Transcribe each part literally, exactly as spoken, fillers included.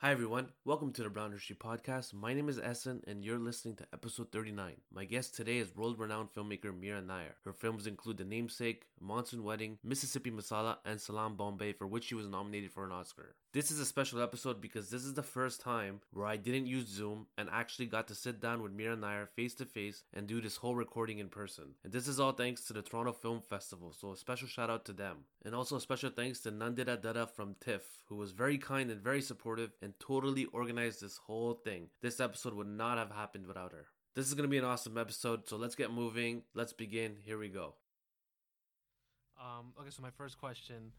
Hi everyone, welcome to the Brown History Podcast. My name is Essen and you're listening to episode thirty-nine. My guest today is world-renowned filmmaker Mira Nair. Her films include The Namesake, Monsoon Wedding, Mississippi Masala, and Salaam Bombay, for which she was nominated for an Oscar. This is a special episode because this is the first time where I didn't use Zoom and actually got to sit down with Mira Nair face to face and do this whole recording in person. And this is all thanks to the Toronto Film Festival, so a special shout out to them. And also a special thanks to Nandita Dutta from TIFF, who was very kind and very supportive and totally organized this whole thing. This episode would not have happened without her. This is going to be an awesome episode, so let's get moving. Let's begin. Here we go. Um, okay, so my first question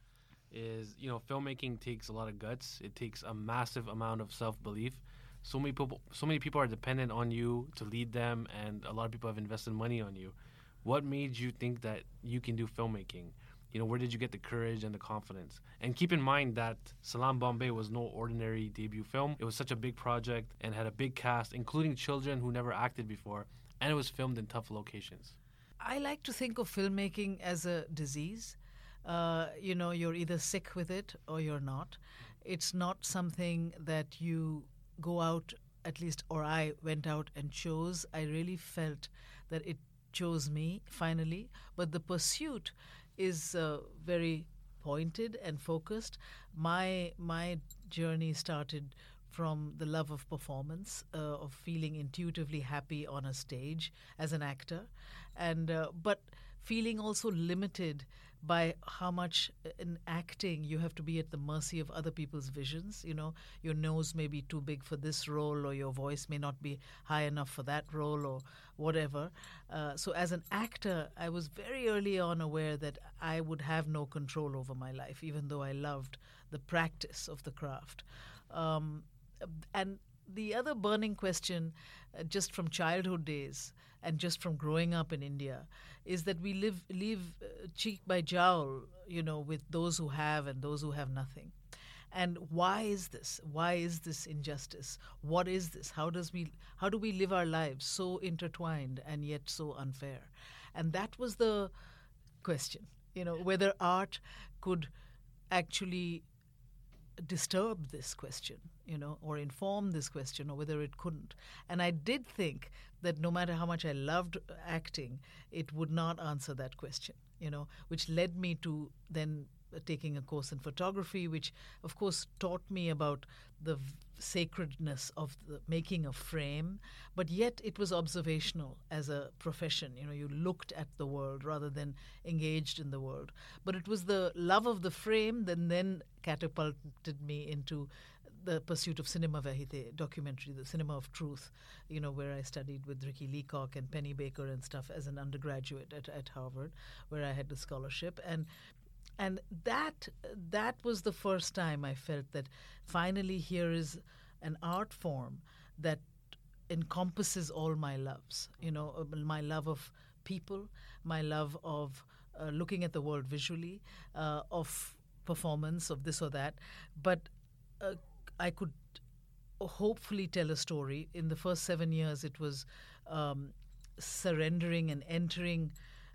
is, you know, filmmaking takes a lot of guts. It takes a massive amount of self-belief. So many people, so many people are dependent on you to lead them, and a lot of people have invested money on you. What made you think that you can do filmmaking? You know, where did you get the courage and the confidence? And keep in mind that Salaam Bombay was no ordinary debut film. It was such a big project and had a big cast, including children who never acted before, and it was filmed in tough locations. I like to think of filmmaking as a disease. Uh, you know, you're either sick with it or you're not. It's not something that you go out, at least, or I went out and chose. I really felt that it chose me, finally. But the pursuit is uh, very pointed and focused. My my journey started from the love of performance, uh, of feeling intuitively happy on a stage as an actor, and uh, but feeling also limited by how much in acting you have to be at the mercy of other people's visions. You know, your nose may be too big for this role, or your voice may not be high enough for that role, or whatever. Uh, so as an actor, I was very early on aware that I would have no control over my life, even though I loved the practice of the craft. Um, and the other burning question, uh, just from childhood days and just from growing up in India, is that we live live uh, cheek by jowl, you know, with those who have and those who have nothing. And why is this? Why is this injustice? What is this? How does we how do we live our lives so intertwined and yet so unfair? And that was the question, you know, whether art could actually disturb this question, you know, or inform this question, or whether it couldn't. And I did think that no matter how much I loved acting, it would not answer that question, you know, which led me to then taking a course in photography, which of course taught me about the sacredness of the making a frame, but yet it was observational as a profession. You know, you looked at the world rather than engaged in the world. But it was the love of the frame that then catapulted me into the pursuit of cinema verite, documentary, the cinema of truth, you know, where I studied with Ricky Leacock and Penny Baker and stuff as an undergraduate at, at Harvard, where I had the scholarship. And And that that was the first time I felt that finally here is an art form that encompasses all my loves, you know, my love of people, my love of uh, looking at the world visually, uh, of performance, of this or that. But uh, I could hopefully tell a story. In the first seven years, it was um, surrendering and entering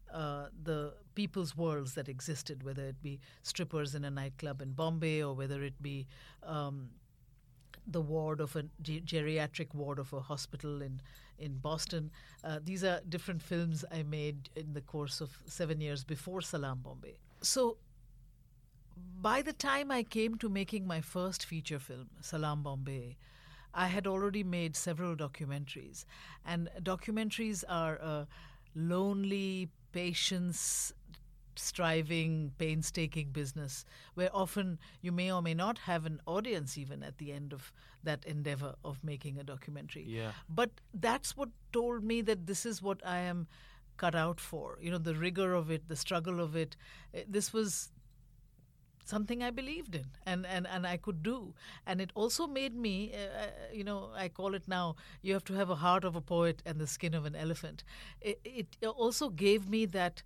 Uh, the people's worlds that existed, whether it be strippers in a nightclub in Bombay, or whether it be um, the ward of a ge- geriatric ward of a hospital in in Boston. Uh, these are different films I made in the course of seven years before Salaam Bombay. So by the time I came to making my first feature film, Salaam Bombay, I had already made several documentaries, and documentaries are uh, lonely, patience, striving, painstaking business, where often you may or may not have an audience even at the end of that endeavor of making a documentary. Yeah. But that's what told me that this is what I am cut out for. You know, the rigor of it, the struggle of it. This was something I believed in and, and, and I could do. And it also made me, uh, you know, I call it now, you have to have a heart of a poet and the skin of an elephant. It, it also gave me that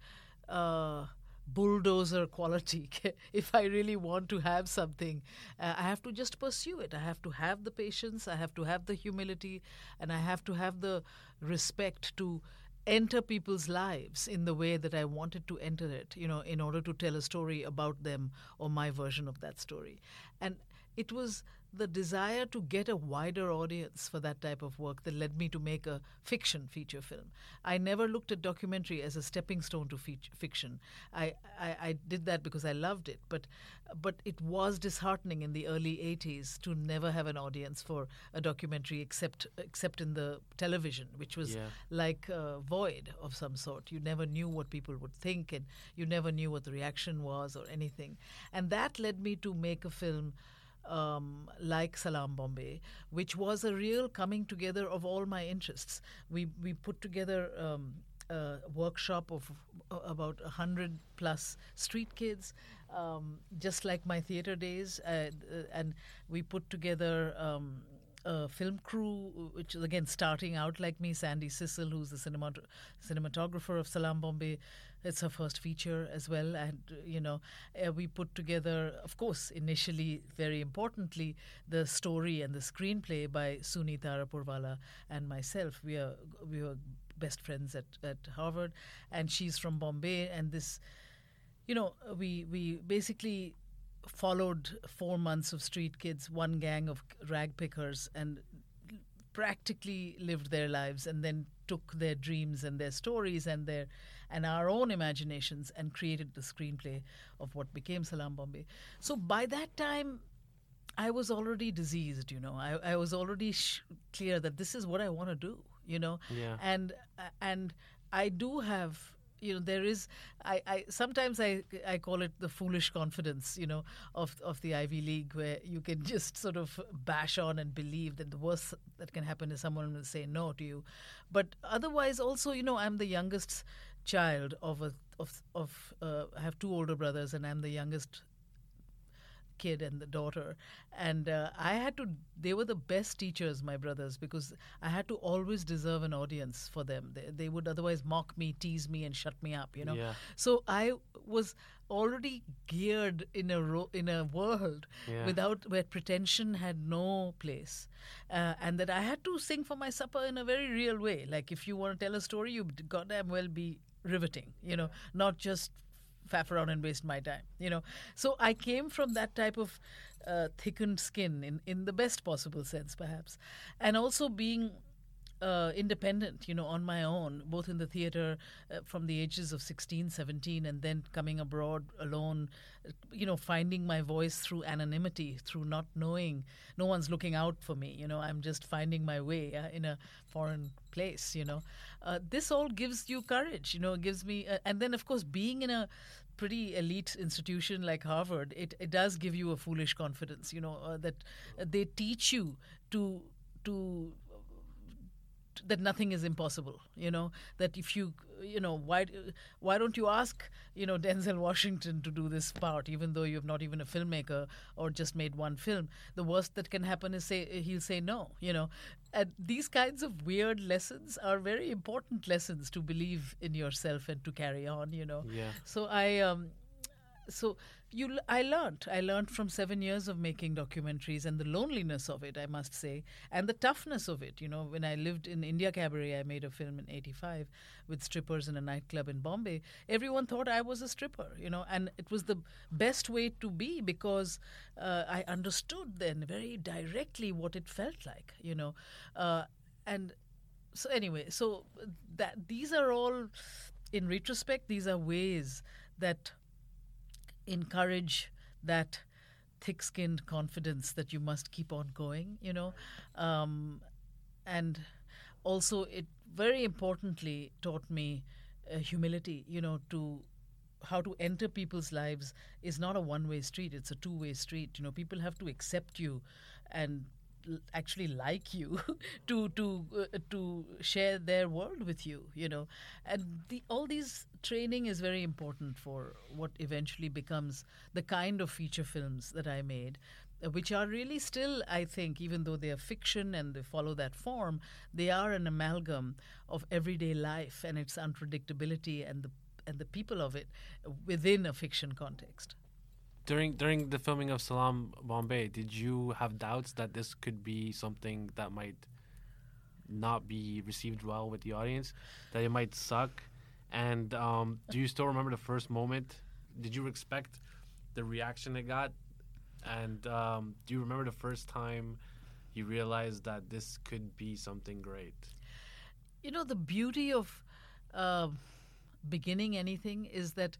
uh, bulldozer quality. If I really want to have something, uh, I have to just pursue it. I have to have the patience, I have to have the humility, and I have to have the respect to enter people's lives in the way that I wanted to enter it, you know, in order to tell a story about them or my version of that story. And it was the desire to get a wider audience for that type of work that led me to make a fiction feature film. I never looked at documentary as a stepping stone to fe- fiction. I, I, I did that because I loved it, but but it was disheartening in the early eighties to never have an audience for a documentary except except in the television, which was yeah. like uh, void of some sort. You never knew what people would think, and you never knew what the reaction was or anything. And that led me to make a film Um, like Salaam Bombay, which was a real coming together of all my interests. We we put together um, a workshop of about a hundred plus street kids, um, just like my theater days, uh, and we put together Um, Uh, film crew, which is again starting out like me, Sandy Sissel, who's the cinemat- cinematographer of Salaam Bombay. It's her first feature as well. And, you know, uh, we put together, of course, initially, very importantly, the story and the screenplay by Sooni Taraporevala and myself. We are we were best friends at, at Harvard, and she's from Bombay. And this, you know, we we basically followed four months of street kids, one gang of rag pickers, and practically lived their lives, and then took their dreams and their stories and their and our own imaginations and created the screenplay of what became Salaam Bombay. So by that time, I was already diseased, you know. I, I was already sh- clear that this is what I want to do, you know. Yeah. And and I do have, you know, there is, I, I sometimes I I call it the foolish confidence, you know, of of the Ivy League, where you can just sort of bash on and believe that the worst that can happen is someone will say no to you. But otherwise, also, you know, I'm the youngest child of a of of uh, I have two older brothers, and I'm the youngest kid and the daughter, and uh, I had to they were the best teachers, my brothers, because I had to always deserve an audience for them. They, they would otherwise mock me, tease me, and shut me up, you know. Yeah. So I was already geared in a ro- in a world yeah. without where pretension had no place, uh, and that I had to sing for my supper in a very real way. Like, if you want to tell a story, you goddamn well be riveting, you know, not just faff around and waste my time, you know. So I came from that type of uh, thickened skin in, in the best possible sense, perhaps. And also being uh, independent, you know, on my own, both in the theater uh, from the ages of sixteen, seventeen, and then coming abroad alone, you know, finding my voice through anonymity, through not knowing, no one's looking out for me, you know, I'm just finding my way uh, in a foreign place, you know. Uh, this all gives you courage, you know, gives me, uh, and then of course being in a pretty elite institution like Harvard, it, it does give you a foolish confidence, you know, uh, that uh, they teach you to, to, that nothing is impossible, you know, that if you, you know, why why don't you ask, you know, Denzel Washington to do this part, even though you're not even a filmmaker or just made one film. The worst that can happen is say he'll say no, you know. And these kinds of weird lessons are very important lessons to believe in yourself and to carry on, you know. Yeah. So I... um. So you, I learned. I learned from seven years of making documentaries and the loneliness of it, I must say, and the toughness of it. You know, when I lived in India Cabaret, I made a film in eighty-five with strippers in a nightclub in Bombay. Everyone thought I was a stripper, you know, and it was the best way to be because uh, I understood then very directly what it felt like, you know. Uh, and so anyway, so that these are all, in retrospect, these are ways that encourage that thick-skinned confidence that you must keep on going, you know. Um, and also it very importantly taught me uh, humility, you know, to how to enter people's lives is not a one-way street. It's a two-way street. You know, people have to accept you and actually like you to to uh, to share their world with you, you know. And the, all these training is very important for what eventually becomes the kind of feature films that I made, which are really still, I think, even though they are fiction and they follow that form, they are an amalgam of everyday life and its unpredictability and the and the people of it within a fiction context. During during the filming of Salaam Bombay, did you have doubts that this could be something that might not be received well with the audience, that it might suck? And um, do you still remember the first moment? Did you expect the reaction it got? And um, do you remember the first time you realized that this could be something great? You know, the beauty of uh, beginning anything is that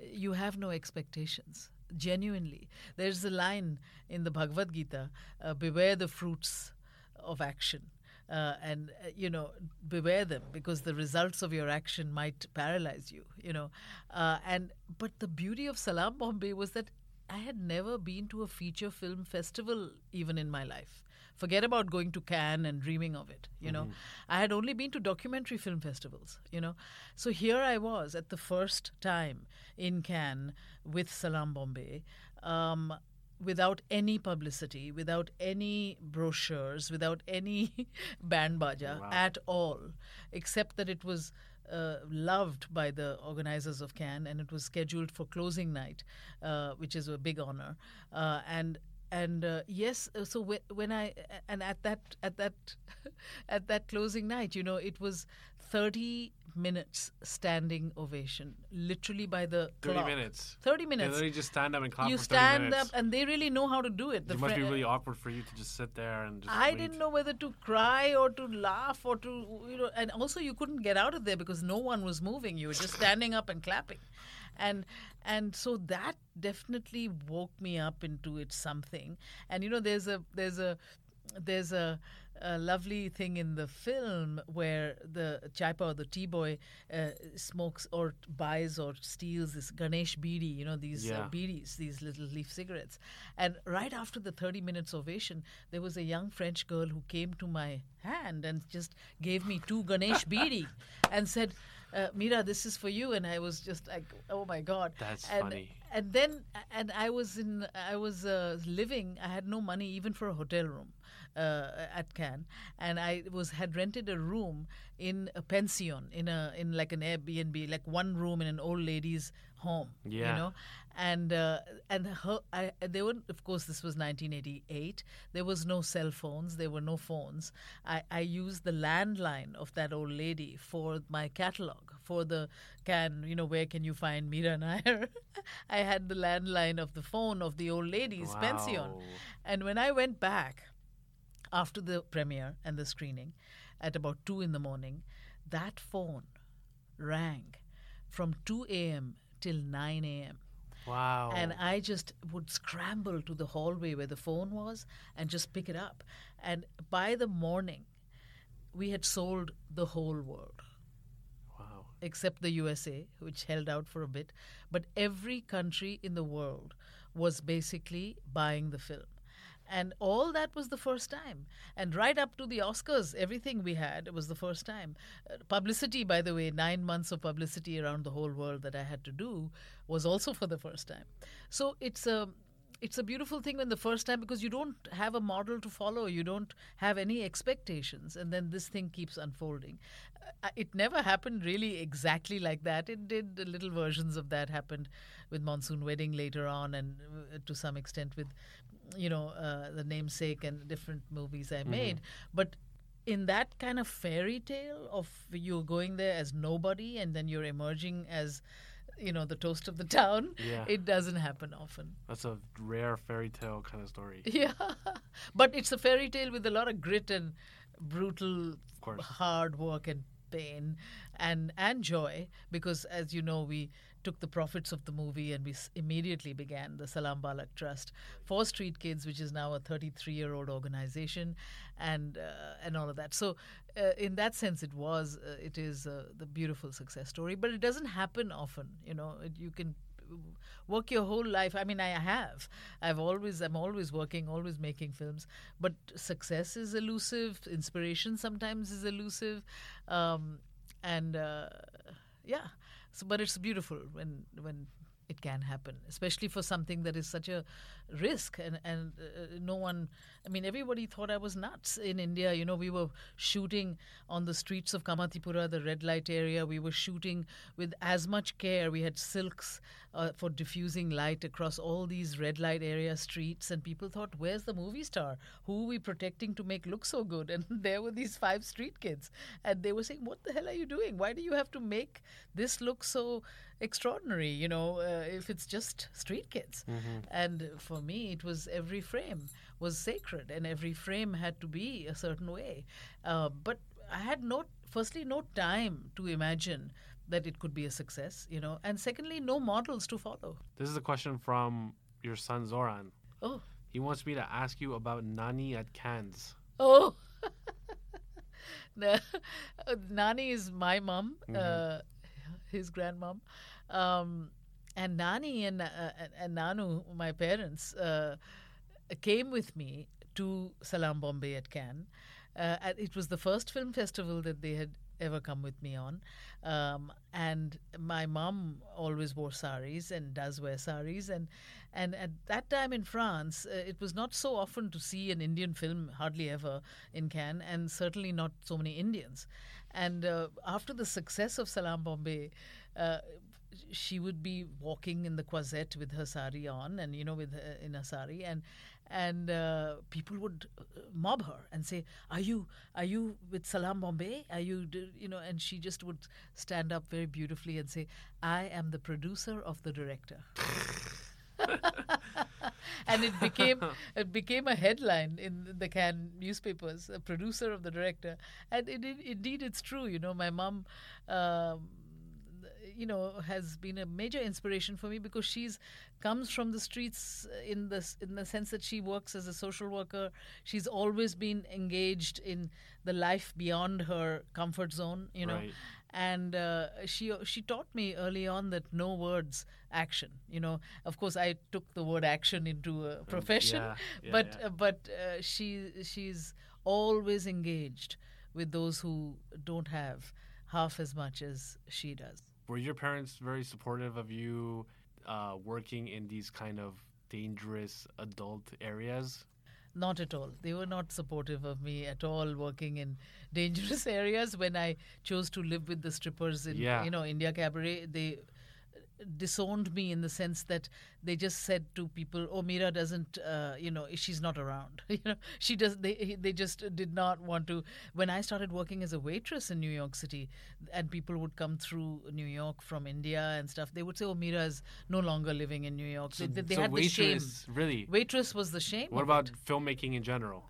you have no expectations. Genuinely, there's a line in the Bhagavad Gita: uh, "Beware the fruits of action." Uh, and, uh, you know, beware them, because the results of your action might paralyze you, you know. Uh, and but the beauty of Salaam Bombay was that I had never been to a feature film festival even in my life. Forget about going to Cannes and dreaming of it, you mm-hmm. know. I had only been to documentary film festivals, you know. So here I was at the first time in Cannes with Salaam Bombay, um, without any publicity, without any brochures, without any band baja wow. at all, except that it was uh, loved by the organizers of Cannes, and it was scheduled for closing night, uh, which is a big honor. Uh, and and uh, yes, so when, when I and at that at that at that closing night, you know, it was thirty minutes standing ovation, literally by the thirty clock. minutes. thirty minutes. And then you just stand up and clap you for thirty minutes. You stand up, and they really know how to do it. The it must fr- be really awkward for you to just sit there and just I wait. Didn't know whether to cry or to laugh or to, you know, and also you couldn't get out of there because no one was moving. You were just standing up and clapping. And and so that definitely woke me up into it something. And, you know, there's a there's a there's a A lovely thing in the film where the chaipa or the tea boy uh, smokes or buys or steals this Ganesh bidi, you know, these yeah. uh, bidis, these little leaf cigarettes. And right after the thirty minutes ovation, there was a young French girl who came to my hand and just gave me two Ganesh bidi and said, uh, Mira, this is for you. And I was just like, oh my God. That's and, funny. And then, and I was in, I was uh, living, I had no money even for a hotel room. Uh, at Cannes, and I was had rented a room in a pension, in a in like an Airbnb, like one room in an old lady's home, yeah. you know, and uh, and her, I, they were, of course, this was nineteen eighty-eight. There was no cell phones. There were no phones. I, I used the landline of that old lady for my catalog, for the Cannes, you know, where can you find Mira Nair? I had the landline of the phone of the old lady's wow. pension, and when I went back after the premiere and the screening at about two in the morning, that phone rang from two a.m. till nine a.m. Wow. And I just would scramble to the hallway where the phone was and just pick it up. And by the morning, we had sold the whole world. Wow. Except the U S A, which held out for a bit. But every country in the world was basically buying the film. And all that was the first time. And right up to the Oscars, everything we had was the first time. Uh, publicity, by the way, nine months of publicity around the whole world that I had to do was also for the first time. So it's a, it's a beautiful thing when the first time, because you don't have a model to follow. You don't have any expectations. And then this thing keeps unfolding. Uh, it never happened really exactly like that. It did. The little versions of that happened with Monsoon Wedding later on, and uh, to some extent with... you know, uh, The Namesake and different movies I mm-hmm. made. But in that kind of fairy tale of you going there as nobody and then you're emerging as, you know, the toast of the town, yeah. it doesn't happen often. That's a rare fairy tale kind of story. Yeah. But it's a fairy tale with a lot of grit and brutal hard work and pain and, and joy, because, as you know, we... took the profits of the movie and we s- immediately began the Salaam Balak Trust for street kids, which is now a thirty-three-year-old organization, and uh, and all of that. So, uh, in that sense, it was uh, it is uh, the beautiful success story. But it doesn't happen often. You know, it, you can work your whole life. I mean, I have. I've always I'm always working, always making films. But success is elusive. Inspiration sometimes is elusive, um, and uh, yeah. So, but it's beautiful when when it can happen, especially for something that is such a risk. And, and uh, no one, I mean, everybody thought I was nuts in India. You know, we were shooting on the streets of Kamathipura, the red light area. We were shooting with as much care. We had silks uh, for diffusing light across all these red light area streets. And people thought, where's the movie star? Who are we protecting to make look so good? And there were these five street kids. And they were saying, what the hell are you doing? Why do you have to make this look so extraordinary, you know, uh, if it's just street kids. Mm-hmm. And for for me, it was every frame was sacred and every frame had to be a certain way. Uh, but I had no, firstly, no time to imagine that it could be a success, you know, and secondly, no models to follow. This is a question from your son, Zoran. Oh. He wants me to ask you about Nani at Cannes. Oh. Nani is my mom, mm-hmm. uh, his grandmom. Um, and Nani and, uh, and Nanu, my parents, uh, came with me to Salaam Bombay at Cannes. Uh, it was the first film festival that they had ever come with me on. Um, and my mom always wore saris and does wear saris. And, and at that time in France, uh, it was not so often to see an Indian film, hardly ever, in Cannes, and certainly not so many Indians. And uh, after the success of Salaam Bombay, uh, she would be walking in the Croisette with her sari on and, you know, with her, in her sari. And And uh, people would mob her and say, "Are you, are you with Salaam Bombay? Are you, you know?" And she just would stand up very beautifully and say, "I am the producer of the director." And it became it became a headline in the Cannes newspapers: "A producer of the director." And it, it, indeed, it's true. You know, my mom. Um, you know, has been a major inspiration for me because she's comes from the streets in the, in the sense that she works as a social worker. She's always been engaged in the life beyond her comfort zone, you know. Right. And uh, she she taught me early on that no words, action. You know, of course, I took the word action into a profession, yeah, yeah, but yeah. Uh, but uh, she she's always engaged with those who don't have half as much as she does. Were your parents very supportive of you uh, working in these kind of dangerous adult areas? Not at all. They were not supportive of me at all working in dangerous areas. When I chose to live with the strippers in yeah. you know, India Cabaret, they disowned me in the sense that they just said to people, "Oh, Mira doesn't, uh, you know, she's not around." You know, she does. They they just did not want to. When I started working as a waitress in New York City, and people would come through New York from India and stuff, they would say, "Oh, Mira is no longer living in New York." So, they they so had waitress, the shame. Really, waitress was the shame. What about it? Filmmaking in general?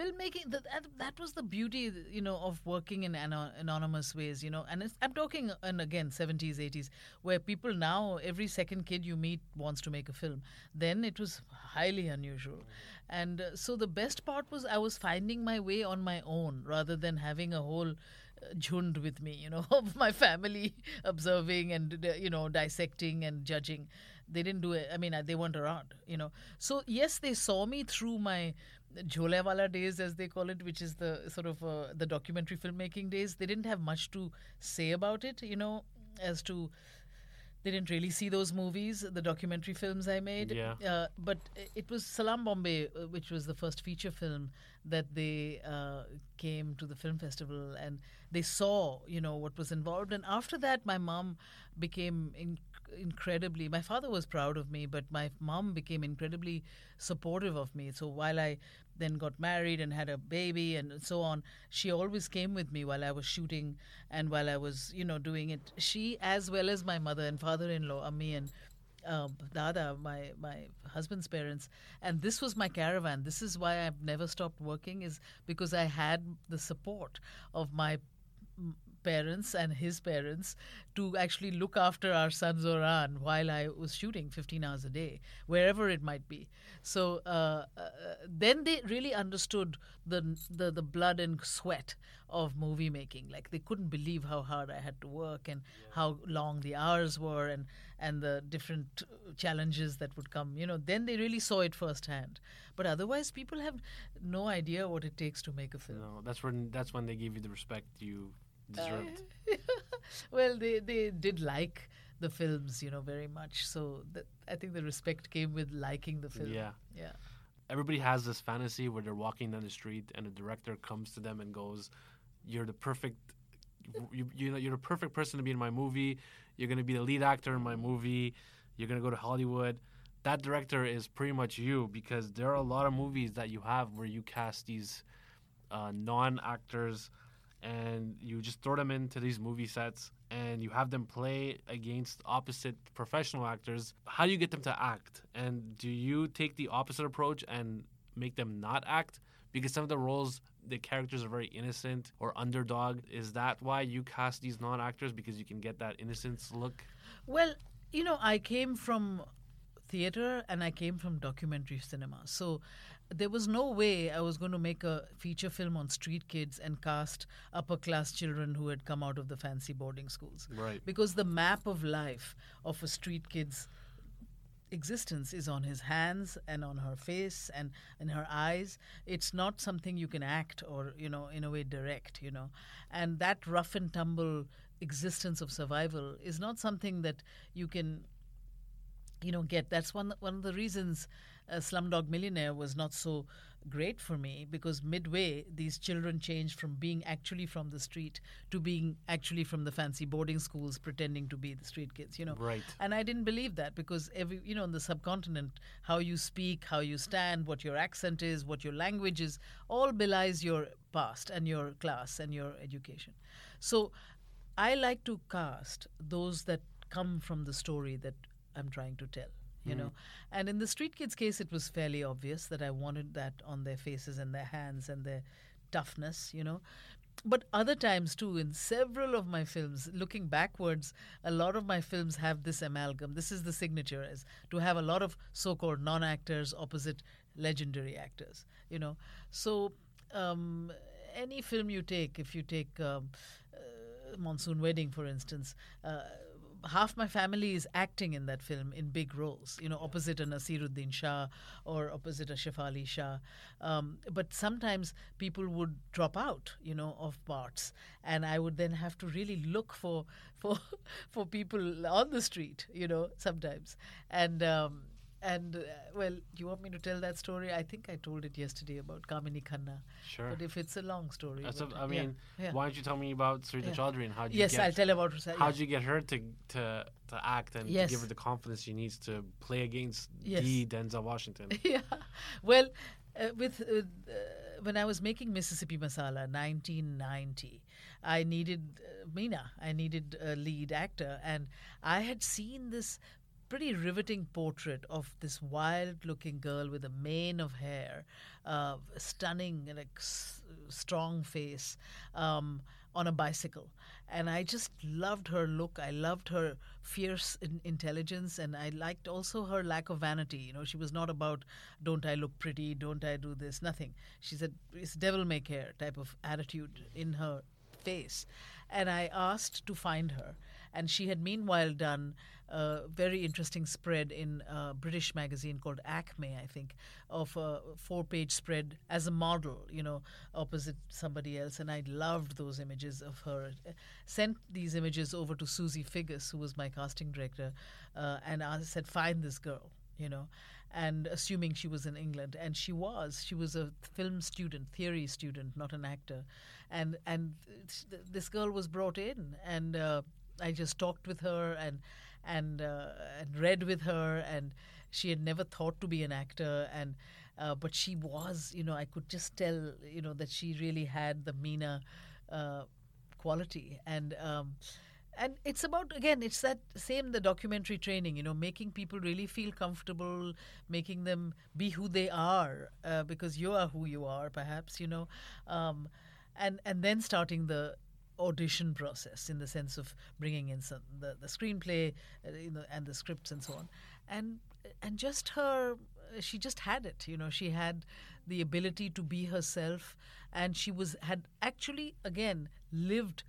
Filmmaking, that, that was the beauty, you know, of working in ano- anonymous ways, you know. And it's, I'm talking, and again, seventies, eighties, where people now, every second kid you meet wants to make a film. Then it was highly unusual. And uh, so the best part was I was finding my way on my own rather than having a whole uh, jhund with me, you know, of my family observing and, you know, dissecting and judging. They didn't do it. I mean, they weren't around, you know. So, yes, they saw me through my Jholewala days, as they call it, which is the sort of uh, the documentary filmmaking days. They didn't have much to say about it, you know, as to they didn't really see those movies, the documentary films I made. Yeah. Uh, but it was Salaam Bombay, which was the first feature film that they uh, came to the film festival and they saw, you know, what was involved. And after that, my mom became in- incredibly, my father was proud of me, but my mom became incredibly supportive of me. So while I then got married and had a baby and so on, she always came with me while I was shooting and while I was, you know, doing it. She, as well as my mother and father-in-law, Ammi and uh, Dada, my, my husband's parents. And this was my caravan. This is why I've never stopped working, is because I had the support of my parents and his parents to actually look after our son Zoran while I was shooting fifteen hours a day, wherever it might be. So uh, uh, then they really understood the, the the blood and sweat of movie making. Like, they couldn't believe how hard I had to work and yeah. how long the hours were and, and the different challenges that would come. You know, then they really saw it firsthand. But otherwise, people have no idea what it takes to make a film. No, that's when that's when they gave you the respect you deserved. Uh, well, they, they did like the films, you know, very much. So that, I think the respect came with liking the film. Yeah. Yeah. Everybody has this fantasy where they're walking down the street and a director comes to them and goes, "You're the perfect, you, you know, you're the perfect person to be in my movie. You're going to be the lead actor in my movie. You're going to go to Hollywood." That director is pretty much you, because there are a lot of movies that you have where you cast these uh, non-actors and you just throw them into these movie sets and you have them play against opposite professional actors. How do you get them to act? And do you take the opposite approach and make them not act? Because some of the roles, the characters are very innocent or underdog. Is that why you cast these non-actors? Because you can get that innocence look? Well, you know, I came from theater and I came from documentary cinema. So there was no way I was going to make a feature film on street kids and cast upper-class children who had come out of the fancy boarding schools. Right. Because the map of life of a street kid's existence is on his hands and on her face and in her eyes. It's not something you can act or, you know, in a way direct, you know. And that rough and tumble existence of survival is not something that you can, you know, get. That's one one of the reasons uh, Slumdog Millionaire was not so great for me, because midway these children changed from being actually from the street to being actually from the fancy boarding schools pretending to be the street kids, you know. Right. And I didn't believe that, because every, you know, in the subcontinent, how you speak, how you stand, what your accent is, what your language is, all belies your past and your class and your education. So I like to cast those that come from the story that I'm trying to tell, you mm-hmm. know. And in the street kids' case, it was fairly obvious that I wanted that on their faces and their hands and their toughness, you know. But other times, too, in several of my films, looking backwards, a lot of my films have this amalgam. This is the signature, is to have a lot of so-called non-actors opposite legendary actors, you know. So um, any film you take, if you take um, uh, Monsoon Wedding, for instance, uh, half my family is acting in that film in big roles, you know, opposite a Nasiruddin Shah or opposite a Shefali Shah. Um, but sometimes people would drop out, you know, of parts. And I would then have to really look for for for people on the street, you know, sometimes. And, um, and uh, well, you want me to tell that story? I think I told it yesterday about Kamini Khanna. Sure. But if it's a long story. That's a, I mean, yeah, yeah. Why don't you tell me about Sarita yeah. Choudhury and how did yes, you get... Yes, I'll tell about Sarita. How did yes. you get her to to, to act and yes. to give her the confidence she needs to play against yes. the Denzel Washington? Yeah. Well, uh, with uh, uh, when I was making Mississippi Masala, nineteen ninety, I needed uh, Meena. I needed a lead actor. And I had seen this pretty riveting portrait of this wild-looking girl with a mane of hair, uh, stunning, like s- strong face, um, on a bicycle. And I just loved her look. I loved her fierce in- intelligence, and I liked also her lack of vanity. You know, she was not about, don't I look pretty, don't I do this, nothing. She said, it's devil-may-care type of attitude in her face. And I asked to find her. And she had meanwhile done a very interesting spread in a British magazine called Acme, I think, of a four-page spread as a model, you know, opposite somebody else. And I loved those images of her. Sent these images over to Susie Figgis, who was my casting director, uh, and I said, find this girl, you know, and assuming she was in England. And she was. She was a film student, theory student, not an actor. And, and th- this girl was brought in, and... Uh, I just talked with her and and, uh, and read with her, and she had never thought to be an actor, and uh, but she was, you know, I could just tell, you know, that she really had the Meena uh, quality. And um, and it's about, again, it's that same, the documentary training, you know, making people really feel comfortable, making them be who they are, uh, because you are who you are, perhaps, you know, um, and and then starting the audition process in the sense of bringing in some, the, the screenplay uh, you know, and the scripts and so on. And and just her, she just had it, you know, she had the ability to be herself, and she was had actually, again, lived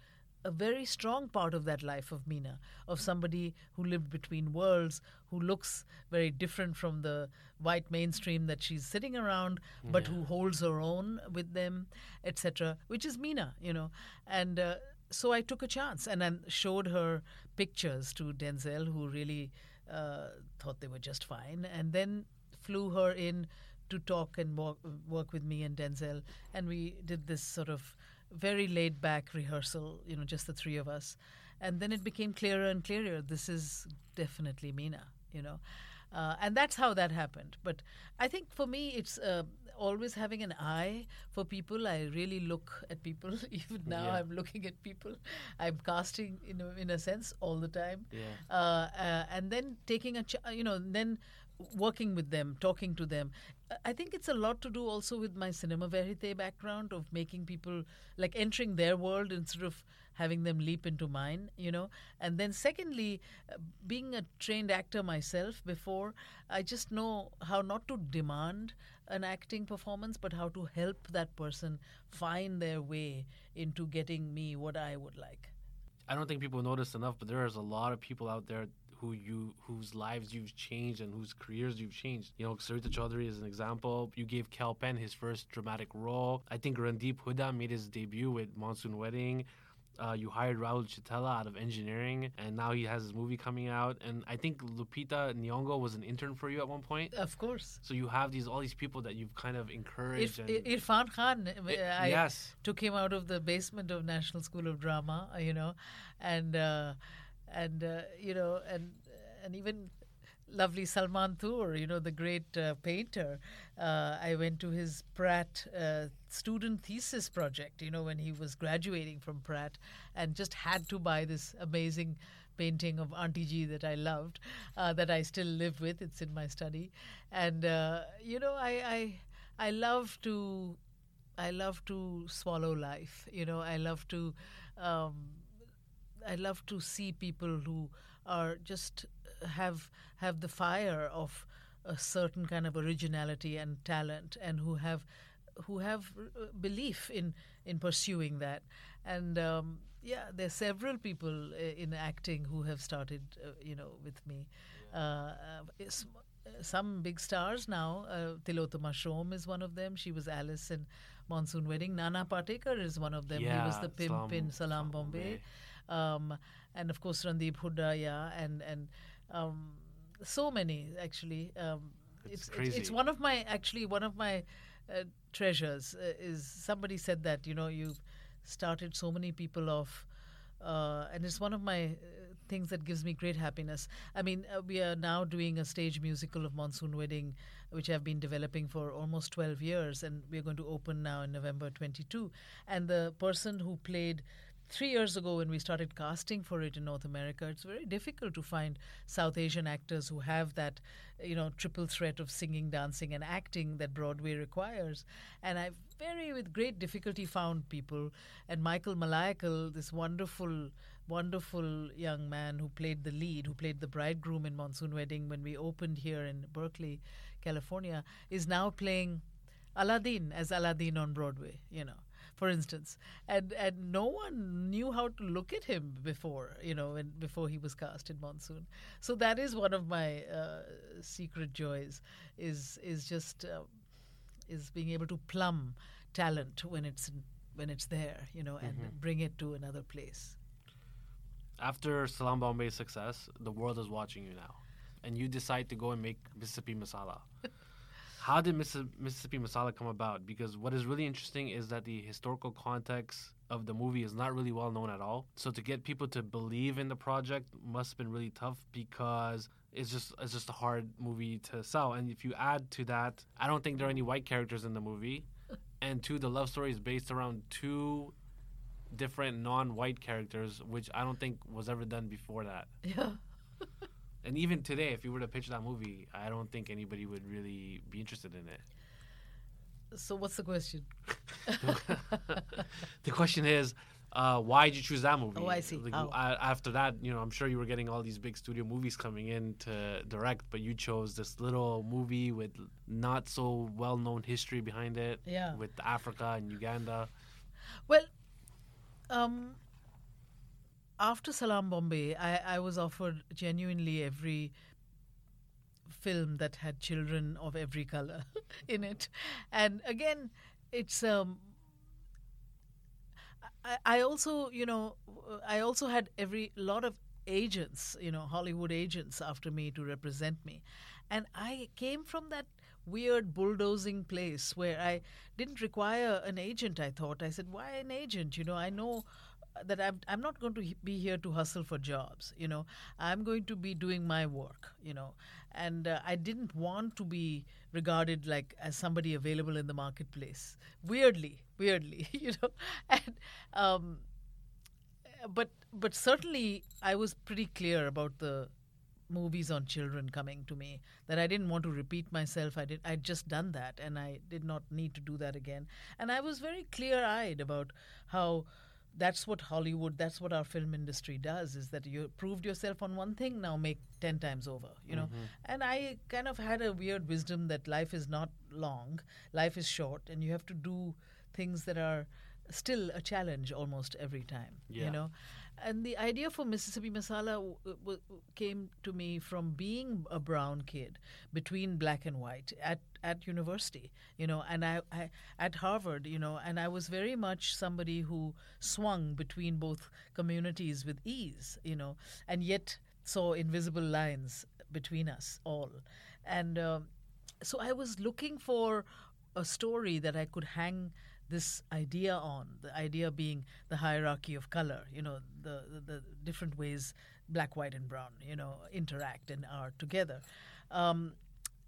a very strong part of that life of Meena, of somebody who lived between worlds, who looks very different from the white mainstream that she's sitting around, but yeah. who holds her own with them, et cetera, which is Meena, you know. And uh, so I took a chance and I showed her pictures to Denzel, who really uh, thought they were just fine, and then flew her in to talk and walk, work with me and Denzel. And we did this sort of very laid-back rehearsal, you know, just the three of us. And then it became clearer and clearer. This is definitely Meena, you know. Uh, and that's how that happened. But I think for me, it's uh, always having an eye for people. I really look at people. Even now, yeah. I'm looking at people. I'm casting, you know, in a sense, all the time. Yeah. Uh, uh, and then taking a, ch- you know, then working with them, talking to them. I think it's a lot to do also with my cinema verite background of making people, like, entering their world instead of having them leap into mine, you know. And then secondly, being a trained actor myself before, I just know how not to demand an acting performance, but how to help that person find their way into getting me what I would like. I don't think people notice enough, but there's a lot of people out there who you whose lives you've changed and whose careers you've changed. You know, Sarita Choudhury is an example. You gave Kal Penn his first dramatic role. I think Randeep Hooda made his debut with Monsoon Wedding. Uh, you hired Rahul Chitela out of engineering, and now he has his movie coming out. And I think Lupita Nyong'o was an intern for you at one point. Of course. So you have these all these people that you've kind of encouraged. If, and Irrfan Khan, it, I yes. took him out of the basement of National School of Drama, you know, and uh, and uh, you know, and and even. Lovely Salman Thur, you know, the great uh, painter. Uh, I went to his Pratt uh, student thesis project, you know, when he was graduating from Pratt, and just had to buy this amazing painting of Auntie G that I loved, uh, that I still live with. It's in my study. And, uh, you know, I, I, I love to, I love to swallow life. You know, I love to, um, I love to see people who are just... have have the fire of a certain kind of originality and talent, and who have who have belief in in pursuing that. And um, yeah, there's several people in acting who have started, uh, you know, with me. Uh, some big stars now. Uh, Tilotoma Shom is one of them. She was Alice in Monsoon Wedding. Nana Patekar is one of them. Yeah, he was the pimp Salam, in Salaam Bombay. Um, and of course Randeep Hooda, yeah, and and um, so many actually. Um, it's it's crazy. It's one of my actually one of my uh, treasures. Uh, is somebody said that, you know, you've started so many people off, uh, and it's one of my uh, things that gives me great happiness. I mean, uh, we are now doing a stage musical of Monsoon Wedding, which I've been developing for almost twelve years, and we're going to open now in November twenty-second. And the person who played Three years ago when we started casting for it in North America, it's very difficult to find South Asian actors who have that, you know, triple threat of singing, dancing, and acting that Broadway requires. And I've very, with great difficulty, found people. And Michael Malaikal, this wonderful, wonderful young man who played the lead, who played the bridegroom in Monsoon Wedding when we opened here in Berkeley, California, is now playing Aladdin as Aladdin on Broadway, you know. For instance, and and no one knew how to look at him before, you know, when, before he was cast in Monsoon. So that is one of my uh, secret joys, is is just uh, is being able to plumb talent when it's when it's there, you know, and mm-hmm. bring it to another place. After Salaam Bombay's success, the world is watching you now, and you decide to go and make Mississippi Masala. How did Mississippi Masala come about? Because what is really interesting is that the historical context of the movie is not really well known at all. So to get people to believe in the project must have been really tough, because it's just it's just a hard movie to sell. And if you add to that, I don't think there are any white characters in the movie. And two, the love story is based around two different non-white characters, which I don't think was ever done before that. Yeah. And even today, if you were to pitch that movie, I don't think anybody would really be interested in it. So what's the question? The question is, uh, why did you choose that movie? Oh, I see. Like, oh. I, after that, you know, I'm sure you were getting all these big studio movies coming in to direct, but you chose this little movie with not so well-known history behind it, yeah. with Africa and Uganda. Well, um... after Salaam Bombay, I, I was offered genuinely every film that had children of every color in it. And again, it's... Um, I, I also, you know, I also had every lot of agents, you know, Hollywood agents after me to represent me. And I came from that weird bulldozing place where I didn't require an agent, I thought. I said, why an agent? You know, I know... that I'm, I'm not going to be here to hustle for jobs, you know. I'm going to be doing my work, you know. And uh, I didn't want to be regarded like as somebody available in the marketplace. Weirdly, weirdly, you know. And, um, but but certainly I was pretty clear about the movies on children coming to me, that I didn't want to repeat myself. I did, I'd just done that, and I did not need to do that again. And I was very clear-eyed about how that's what Hollywood, that's what our film industry does, is that you proved yourself on one thing, now make ten times over, you know. Mm-hmm. And I kind of had a weird wisdom that life is not long, life is short, and you have to do things that are still a challenge almost every time, yeah. you know. And the idea for Mississippi Masala w- w- came to me from being a brown kid between black and white at, at university, you know, and I, I at Harvard, you know, and I was very much somebody who swung between both communities with ease, you know, and yet saw invisible lines between us all. And um, so I was looking for a story that I could hang this idea on, the idea being the hierarchy of color, you know, the, the, the different ways black, white, and brown, you know, interact and are together. Um,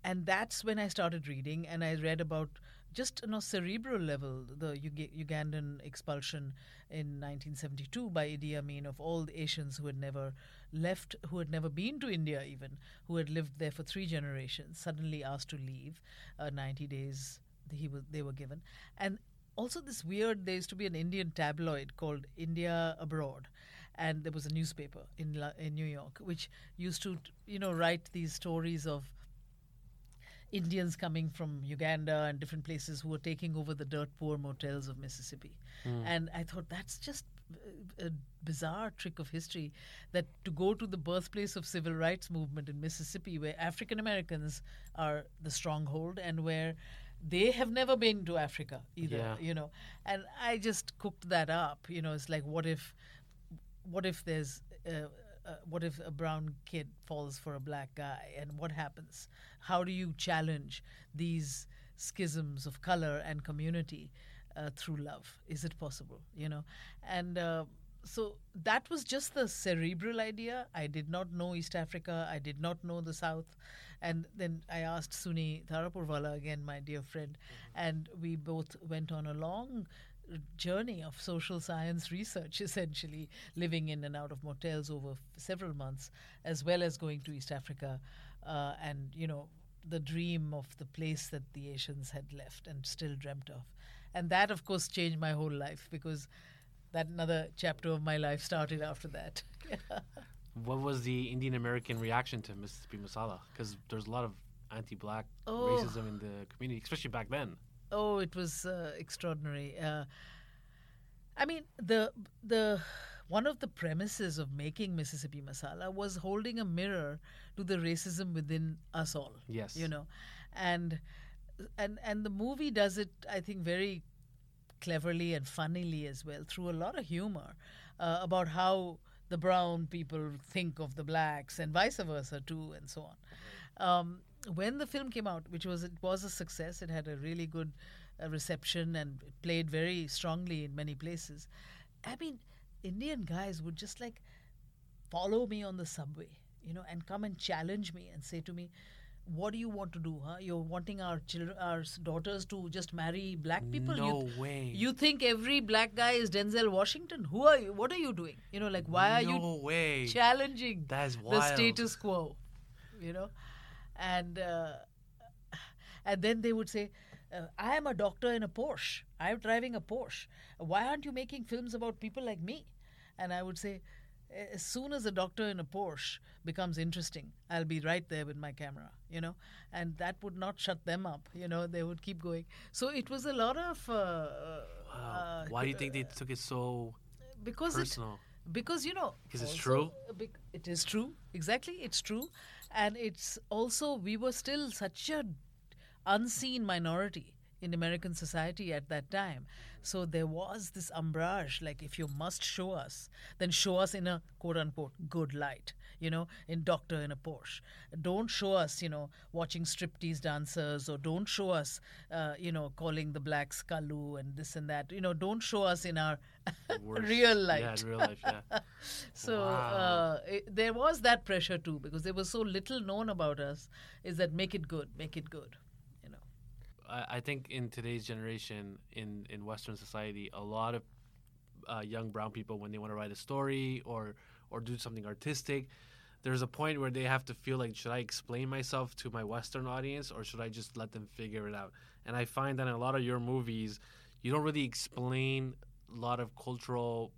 and that's when I started reading, and I read about just on a cerebral level, the U- Ugandan expulsion in nineteen seventy-two by Idi Amin of all the Asians who had never left, who had never been to India even, who had lived there for three generations, suddenly asked to leave, uh, ninety days he was, they were given. And also this weird, there used to be an Indian tabloid called India Abroad, and there was a newspaper in La- in New York which used to, you know, write these stories of Indians coming from Uganda and different places who were taking over the dirt poor motels of Mississippi. Mm. And I thought that's just a bizarre trick of history, that to go to the birthplace of civil rights movement in Mississippi, where African Americans are the stronghold and where they have never been to Africa either, yeah. you know. And I just cooked that up, you know. It's like, what if, what if there's, uh, uh, what if a brown kid falls for a black guy, and what happens? How do you challenge these schisms of color and community uh, through love? Is it possible, you know? And uh, so that was just the cerebral idea. I did not know East Africa. I did not know the South. And then I asked Sooni Taraporevala, again, my dear friend, mm-hmm. and we both went on a long journey of social science research, essentially living in and out of motels over f- several months, as well as going to East Africa uh, and, you know, the dream of the place that the Asians had left and still dreamt of. And that, of course, changed my whole life, because that another chapter of my life started after that. What was the Indian American reaction to Mississippi Masala? Because there's a lot of anti-black oh. racism in the community, especially back then. Oh, it was uh, extraordinary. Uh, I mean, the the one of the premises of making Mississippi Masala was holding a mirror to the racism within us all. Yes, you know, and and and the movie does it, I think, very cleverly and funnily as well, through a lot of humor uh, about how the brown people think of the blacks and vice versa too, and so on. Um, when the film came out, which was it was a success, it had a really good uh, reception and it played very strongly in many places. I mean, Indian guys would just like follow me on the subway, you know, and come and challenge me and say to me, "What do you want to do? Huh? You're wanting our children, our daughters, to just marry black people? No you, way! You think every black guy is Denzel Washington? Who are you? What are you doing? You know, like why are no you way. challenging the status quo? You know, and uh, and then they would say, uh, "I am a doctor in a Porsche. I'm driving a Porsche. Why aren't you making films about people like me?" And I would say, as soon as a doctor in a Porsche becomes interesting, I'll be right there with my camera, you know, and that would not shut them up, you know, they would keep going. So it was a lot of... Uh, wow. uh, Why do you think they took it so because personal? It, because, you know... Because it's true? It is true, exactly, it's true. And it's also, we were still such an unseen minority in American society at that time. So there was this umbrage, like, if you must show us, then show us in a quote-unquote good light, you know, in Doctor in a Porsche. Don't show us, you know, watching striptease dancers, or don't show us, uh, you know, calling the blacks Kalu and this and that. You know, don't show us in our real light. Yeah, real life, yeah. So wow. uh, it, there was that pressure too, because there was so little known about us, is that make it good, make it good. I think in today's generation, in, in Western society, a lot of uh, young brown people, when they want to write a story or or do something artistic, there's a point where they have to feel like, should I explain myself to my Western audience, or should I just let them figure it out? And I find that in a lot of your movies, you don't really explain a lot of cultural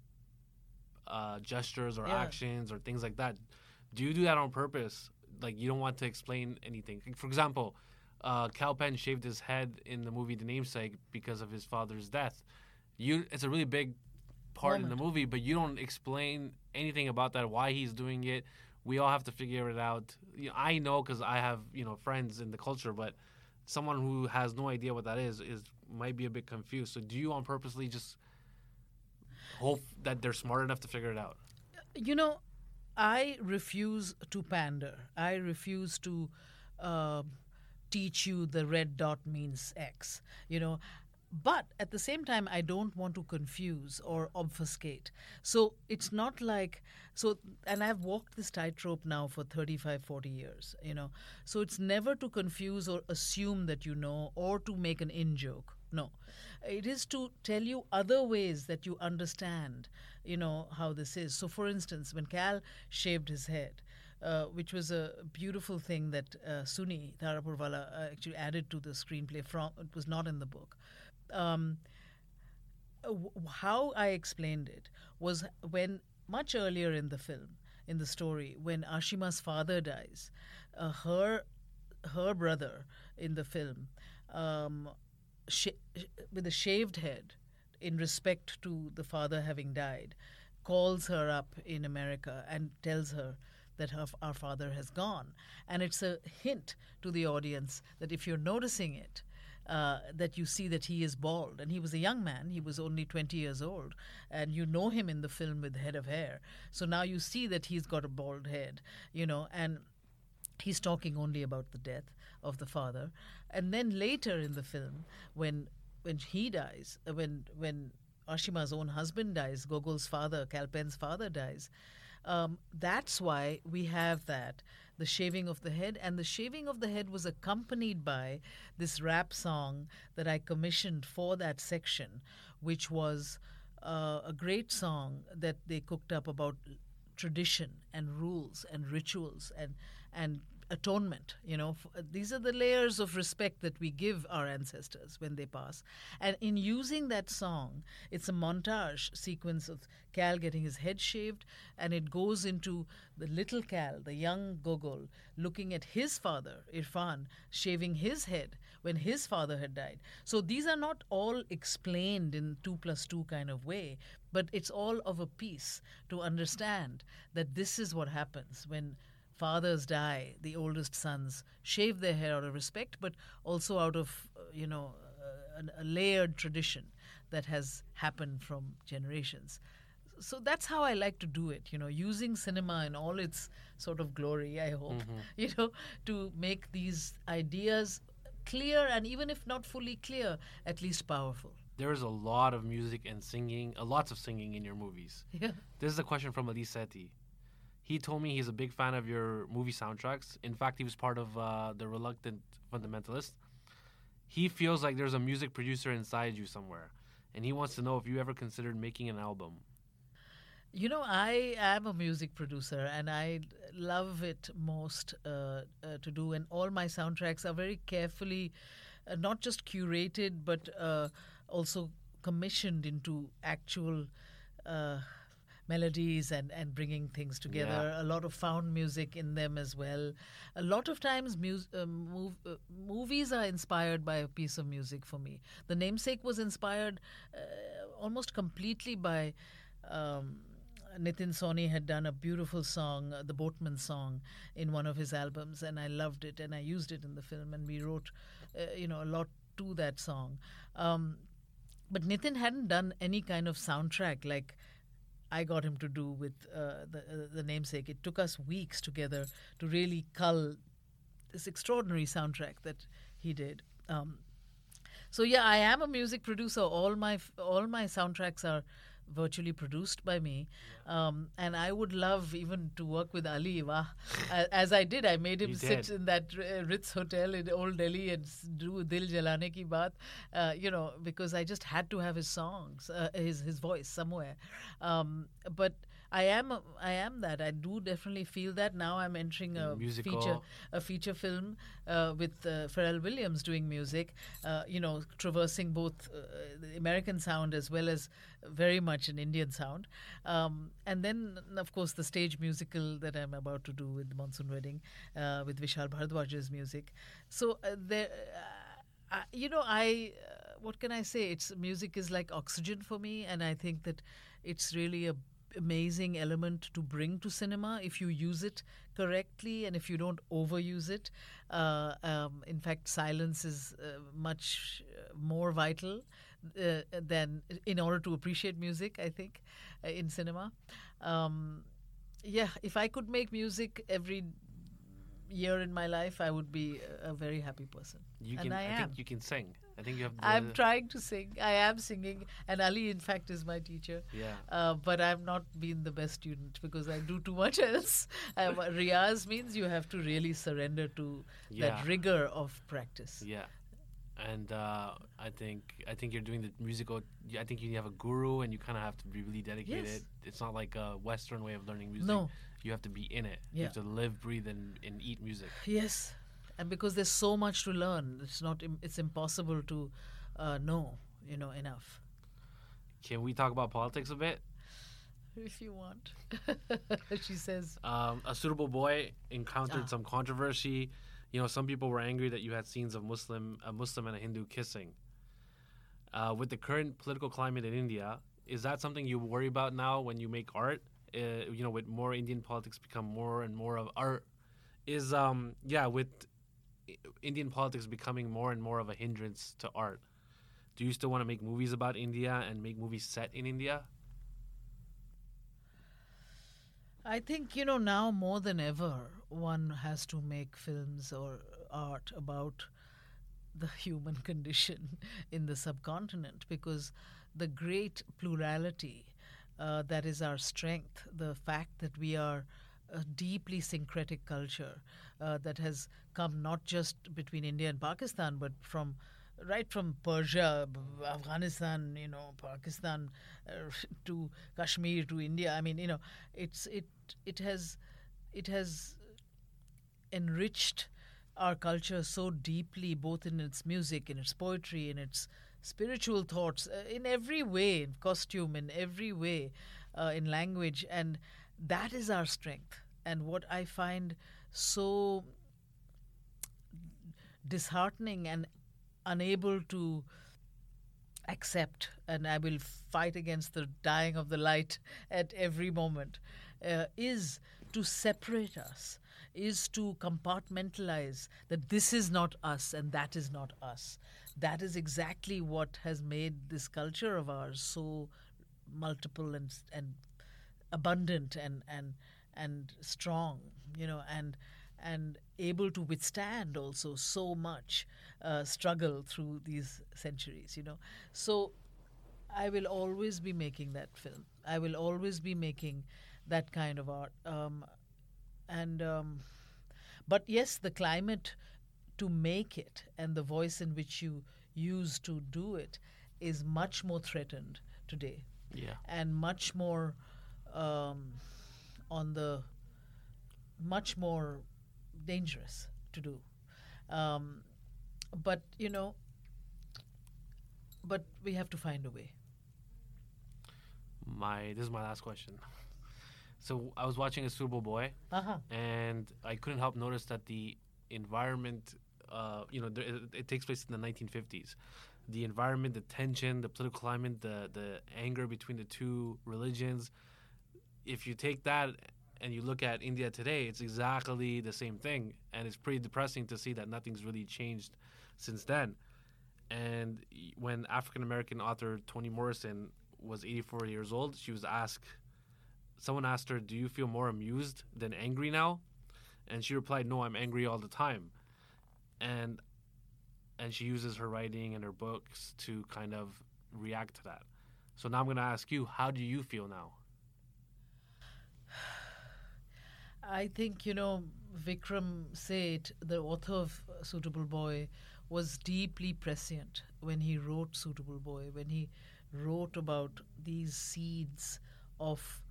uh, gestures or yeah. actions or things like that. Do you do that on purpose? Like, you don't want to explain anything? For example... Uh, Kal Penn shaved his head in the movie The Namesake because of his father's death. You, it's a really big part Moment. in the movie, but you don't explain anything about that, why he's doing it. We all have to figure it out. You know, I know because I have, you know, friends in the culture, but someone who has no idea what that is is might be a bit confused. So do you on purposely just hope that they're smart enough to figure it out? You know, I refuse to pander. I refuse to... Uh, teach you the red dot means X, you know. But at the same time, I don't want to confuse or obfuscate. So it's not like, so, and I've walked this tightrope now for thirty-five, forty years, you know. So it's never to confuse or assume that you know, or to make an in-joke. No. It is to tell you other ways that you understand, you know, how this is. So for instance, when Kal shaved his head, Uh, which was a beautiful thing that uh, Sooni Taraporevala uh, actually added to the screenplay. From it was not in the book. Um, w- how I explained it was when much earlier in the film, in the story, when Ashima's father dies, uh, her her brother in the film um, sh- with a shaved head, in respect to the father having died, calls her up in America and tells her that her, our father has gone. And it's a hint to the audience that if you're noticing it, uh, that you see that he is bald. And he was a young man. He was only twenty years old. And you know him in the film with head of hair. So now you see that he's got a bald head, you know, and he's talking only about the death of the father. And then later in the film, when when he dies, when, when Ashima's own husband dies, Gogol's father, Kal Penn's father dies, Um, that's why we have that, the shaving of the head. And the shaving of the head was accompanied by this rap song that I commissioned for that section, which was uh, a great song that they cooked up about tradition and rules and rituals and, and atonement. You know, these are the layers of respect that we give our ancestors when they pass. And in using that song, it's a montage sequence of Kal getting his head shaved, and it goes into the little Kal, the young Gogol, looking at his father, Irrfan, shaving his head when his father had died. So these are not all explained in two plus two kind of way, but it's all of a piece to understand that this is what happens when fathers die. The oldest sons shave their hair out of respect, but also out of, you know, a, a layered tradition that has happened from generations. So that's how I like to do it, you know, using cinema in all its sort of glory, I hope, mm-hmm. you know, to make these ideas clear, and even if not fully clear, at least powerful. There is a lot of music and singing, uh, lots of singing in your movies. Yeah. This is a question from Ali Sethi. He told me he's a big fan of your movie soundtracks. In fact, he was part of uh, The Reluctant Fundamentalist. He feels like there's a music producer inside you somewhere, and he wants to know if you ever considered making an album. You know, I am a music producer, and I love it most uh, uh, to do. And all my soundtracks are very carefully, uh, not just curated, but uh, also commissioned into actual... Uh, melodies and, and bringing things together, yeah. A lot of found music in them as well. A lot of times mus- uh, mov- uh, movies are inspired by a piece of music for me. The Namesake was inspired uh, almost completely by... Um, Nitin Sawhney had done a beautiful song, uh, the Boatman song, in one of his albums, and I loved it, and I used it in the film, and we wrote uh, you know, a lot to that song. Um, but Nitin hadn't done any kind of soundtrack like I got him to do with uh, the, uh, the Namesake. It took us weeks together to really cull this extraordinary soundtrack that he did. Um, so yeah, I am a music producer. All my all my soundtracks are virtually produced by me, um, and I would love even to work with Ali. Wah, as I did, I made him you sit did. in that Ritz hotel in Old Delhi and do Dil Jalane Ki Baat, uh, you know, because I just had to have his songs, uh, his his voice somewhere. Um, but I am I am that. I do definitely feel that now. I'm entering a Musical. feature a feature film uh, with uh, Pharrell Williams doing music. Uh, you know, traversing both uh, the American sound as well as very much an Indian sound, um, and then of course the stage musical that I'm about to do with Monsoon Wedding, uh, with Vishal Bharadwaj's music. So uh, there, uh, you know, I uh, what can I say? It's music is like oxygen for me, and I think that it's really a amazing element to bring to cinema if you use it correctly and if you don't overuse it. Uh, um, in fact, silence is uh, much more vital uh, than in order to appreciate music, I think, uh, in cinema. Um, yeah, if I could make music every year in my life, I would be a very happy person. You can, and I, I am. think you can sing. I think you have. The I'm trying to sing. I am singing, and Ali, in fact, is my teacher. Yeah. Uh, but I've not been the best student because I do too much else. I, Riaz means you have to really surrender to yeah. that rigor of practice. Yeah. And uh, I think I think you're doing the musical. I think you have a guru, and you kind of have to be really dedicated. Yes. It's not like a Western way of learning music. No. You have to be in it. Yeah. You have to live, breathe, and, and eat music. Yes. And because there's so much to learn, it's not Im- it's impossible to uh, know, you know, enough. Can we talk about politics a bit? If you want. She says. Um, A Suitable Boy encountered ah. some controversy. You know, some people were angry that you had scenes of Muslim, a Muslim and a Hindu kissing. Uh, with the current political climate in India, is that something you worry about now when you make art? Uh, you know, with more Indian politics become more and more of art. Is, um yeah, with... Indian politics becoming more and more of a hindrance to art. Do you still want to make movies about India and make movies set in India? I think, you know, now more than ever, one has to make films or art about the human condition in the subcontinent, because the great plurality uh, that is our strength, the fact that we are a deeply syncretic culture uh, that has come not just between India and Pakistan, but from right from Persia, Afghanistan, you know, Pakistan uh, to Kashmir to India. I mean, you know, it's it it has it has enriched our culture so deeply, both in its music, in its poetry, in its spiritual thoughts, uh, in every way, in costume, in every way, uh, in language. And that is our strength. And what I find so disheartening and unable to accept, and I will fight against the dying of the light at every moment, uh, is to separate us, is to compartmentalize that this is not us and that is not us. That is exactly what has made this culture of ours so multiple and and abundant and, and and strong, you know, and and able to withstand also so much uh, struggle through these centuries, you know. So I will always be making that film. I will always be making that kind of art. Um, and um, but yes, the climate to make it and the voice in which you use to do it is much more threatened today. Yeah. And much more. Um, on the much more dangerous to do. Um, but, you know, but we have to find a way. My This is my last question. So I was watching A Suitable Boy, uh-huh. and I couldn't help notice that the environment, uh, you know, there, it, it takes place in the nineteen fifties. The environment, the tension, the political climate, the, the anger between the two religions. If you take that and you look at India today, it's exactly the same thing. And it's pretty depressing to see that nothing's really changed since then. And when African-American author Toni Morrison was eighty-four years old, she was asked, someone asked her, do you feel more amused than angry now? And she replied, no, I'm angry all the time. And and she uses her writing and her books to kind of react to that. So now I'm going to ask you, how do you feel now? I think, you know, Vikram Seth, the author of Suitable Boy, was deeply prescient when he wrote Suitable Boy, when he wrote about these seeds of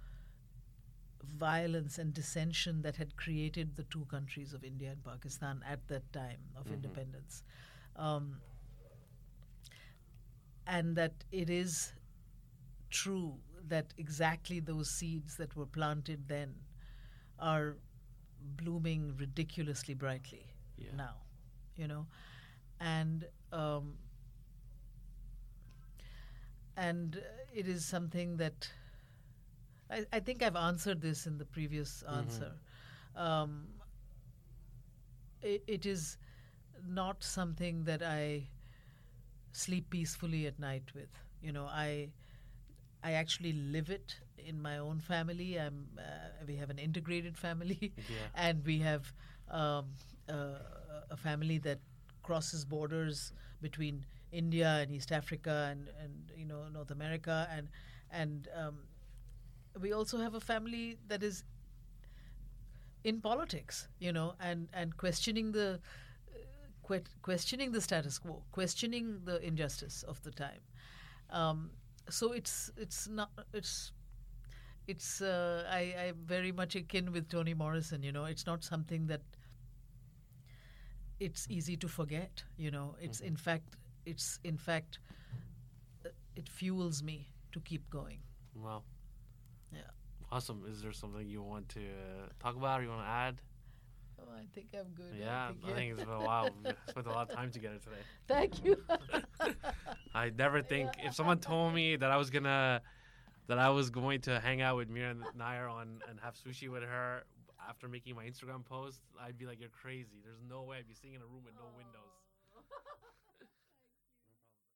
violence and dissension that had created the two countries of India and Pakistan at that time of mm-hmm. independence. Um, and that it is true that exactly those seeds that were planted then are blooming ridiculously brightly yeah. now, you know. And um, and it is something that I, I think I've answered this in the previous answer. Mm-hmm. Um, it, it is not something that I sleep peacefully at night with. You know, I I actually live it in my own family. I'm uh, we have an integrated family, yeah. and we have um, uh, a family that crosses borders between India and East Africa and, and you know North America, and and um, we also have a family that is in politics, you know, and, and questioning the uh, que- questioning the status quo, questioning the injustice of the time. Um, so it's it's not it's it's uh, I I'm very much akin with Toni Morrison, you know. It's not something that it's easy to forget, you know. It's mm-hmm. in fact, it's in fact, uh, it fuels me to keep going. Wow. Yeah. Awesome. Is there something you want to uh, talk about or you want to add? Oh, I think I'm good. Yeah, I think, I think it's been a while. We spent a lot of time together today. Thank you. I never think yeah. if someone told me that I was gonna that I was going to hang out with Mira Nair on and have sushi with her after making my Instagram post, I'd be like, you're crazy. There's no way I'd be sitting in a room with no Aww. windows.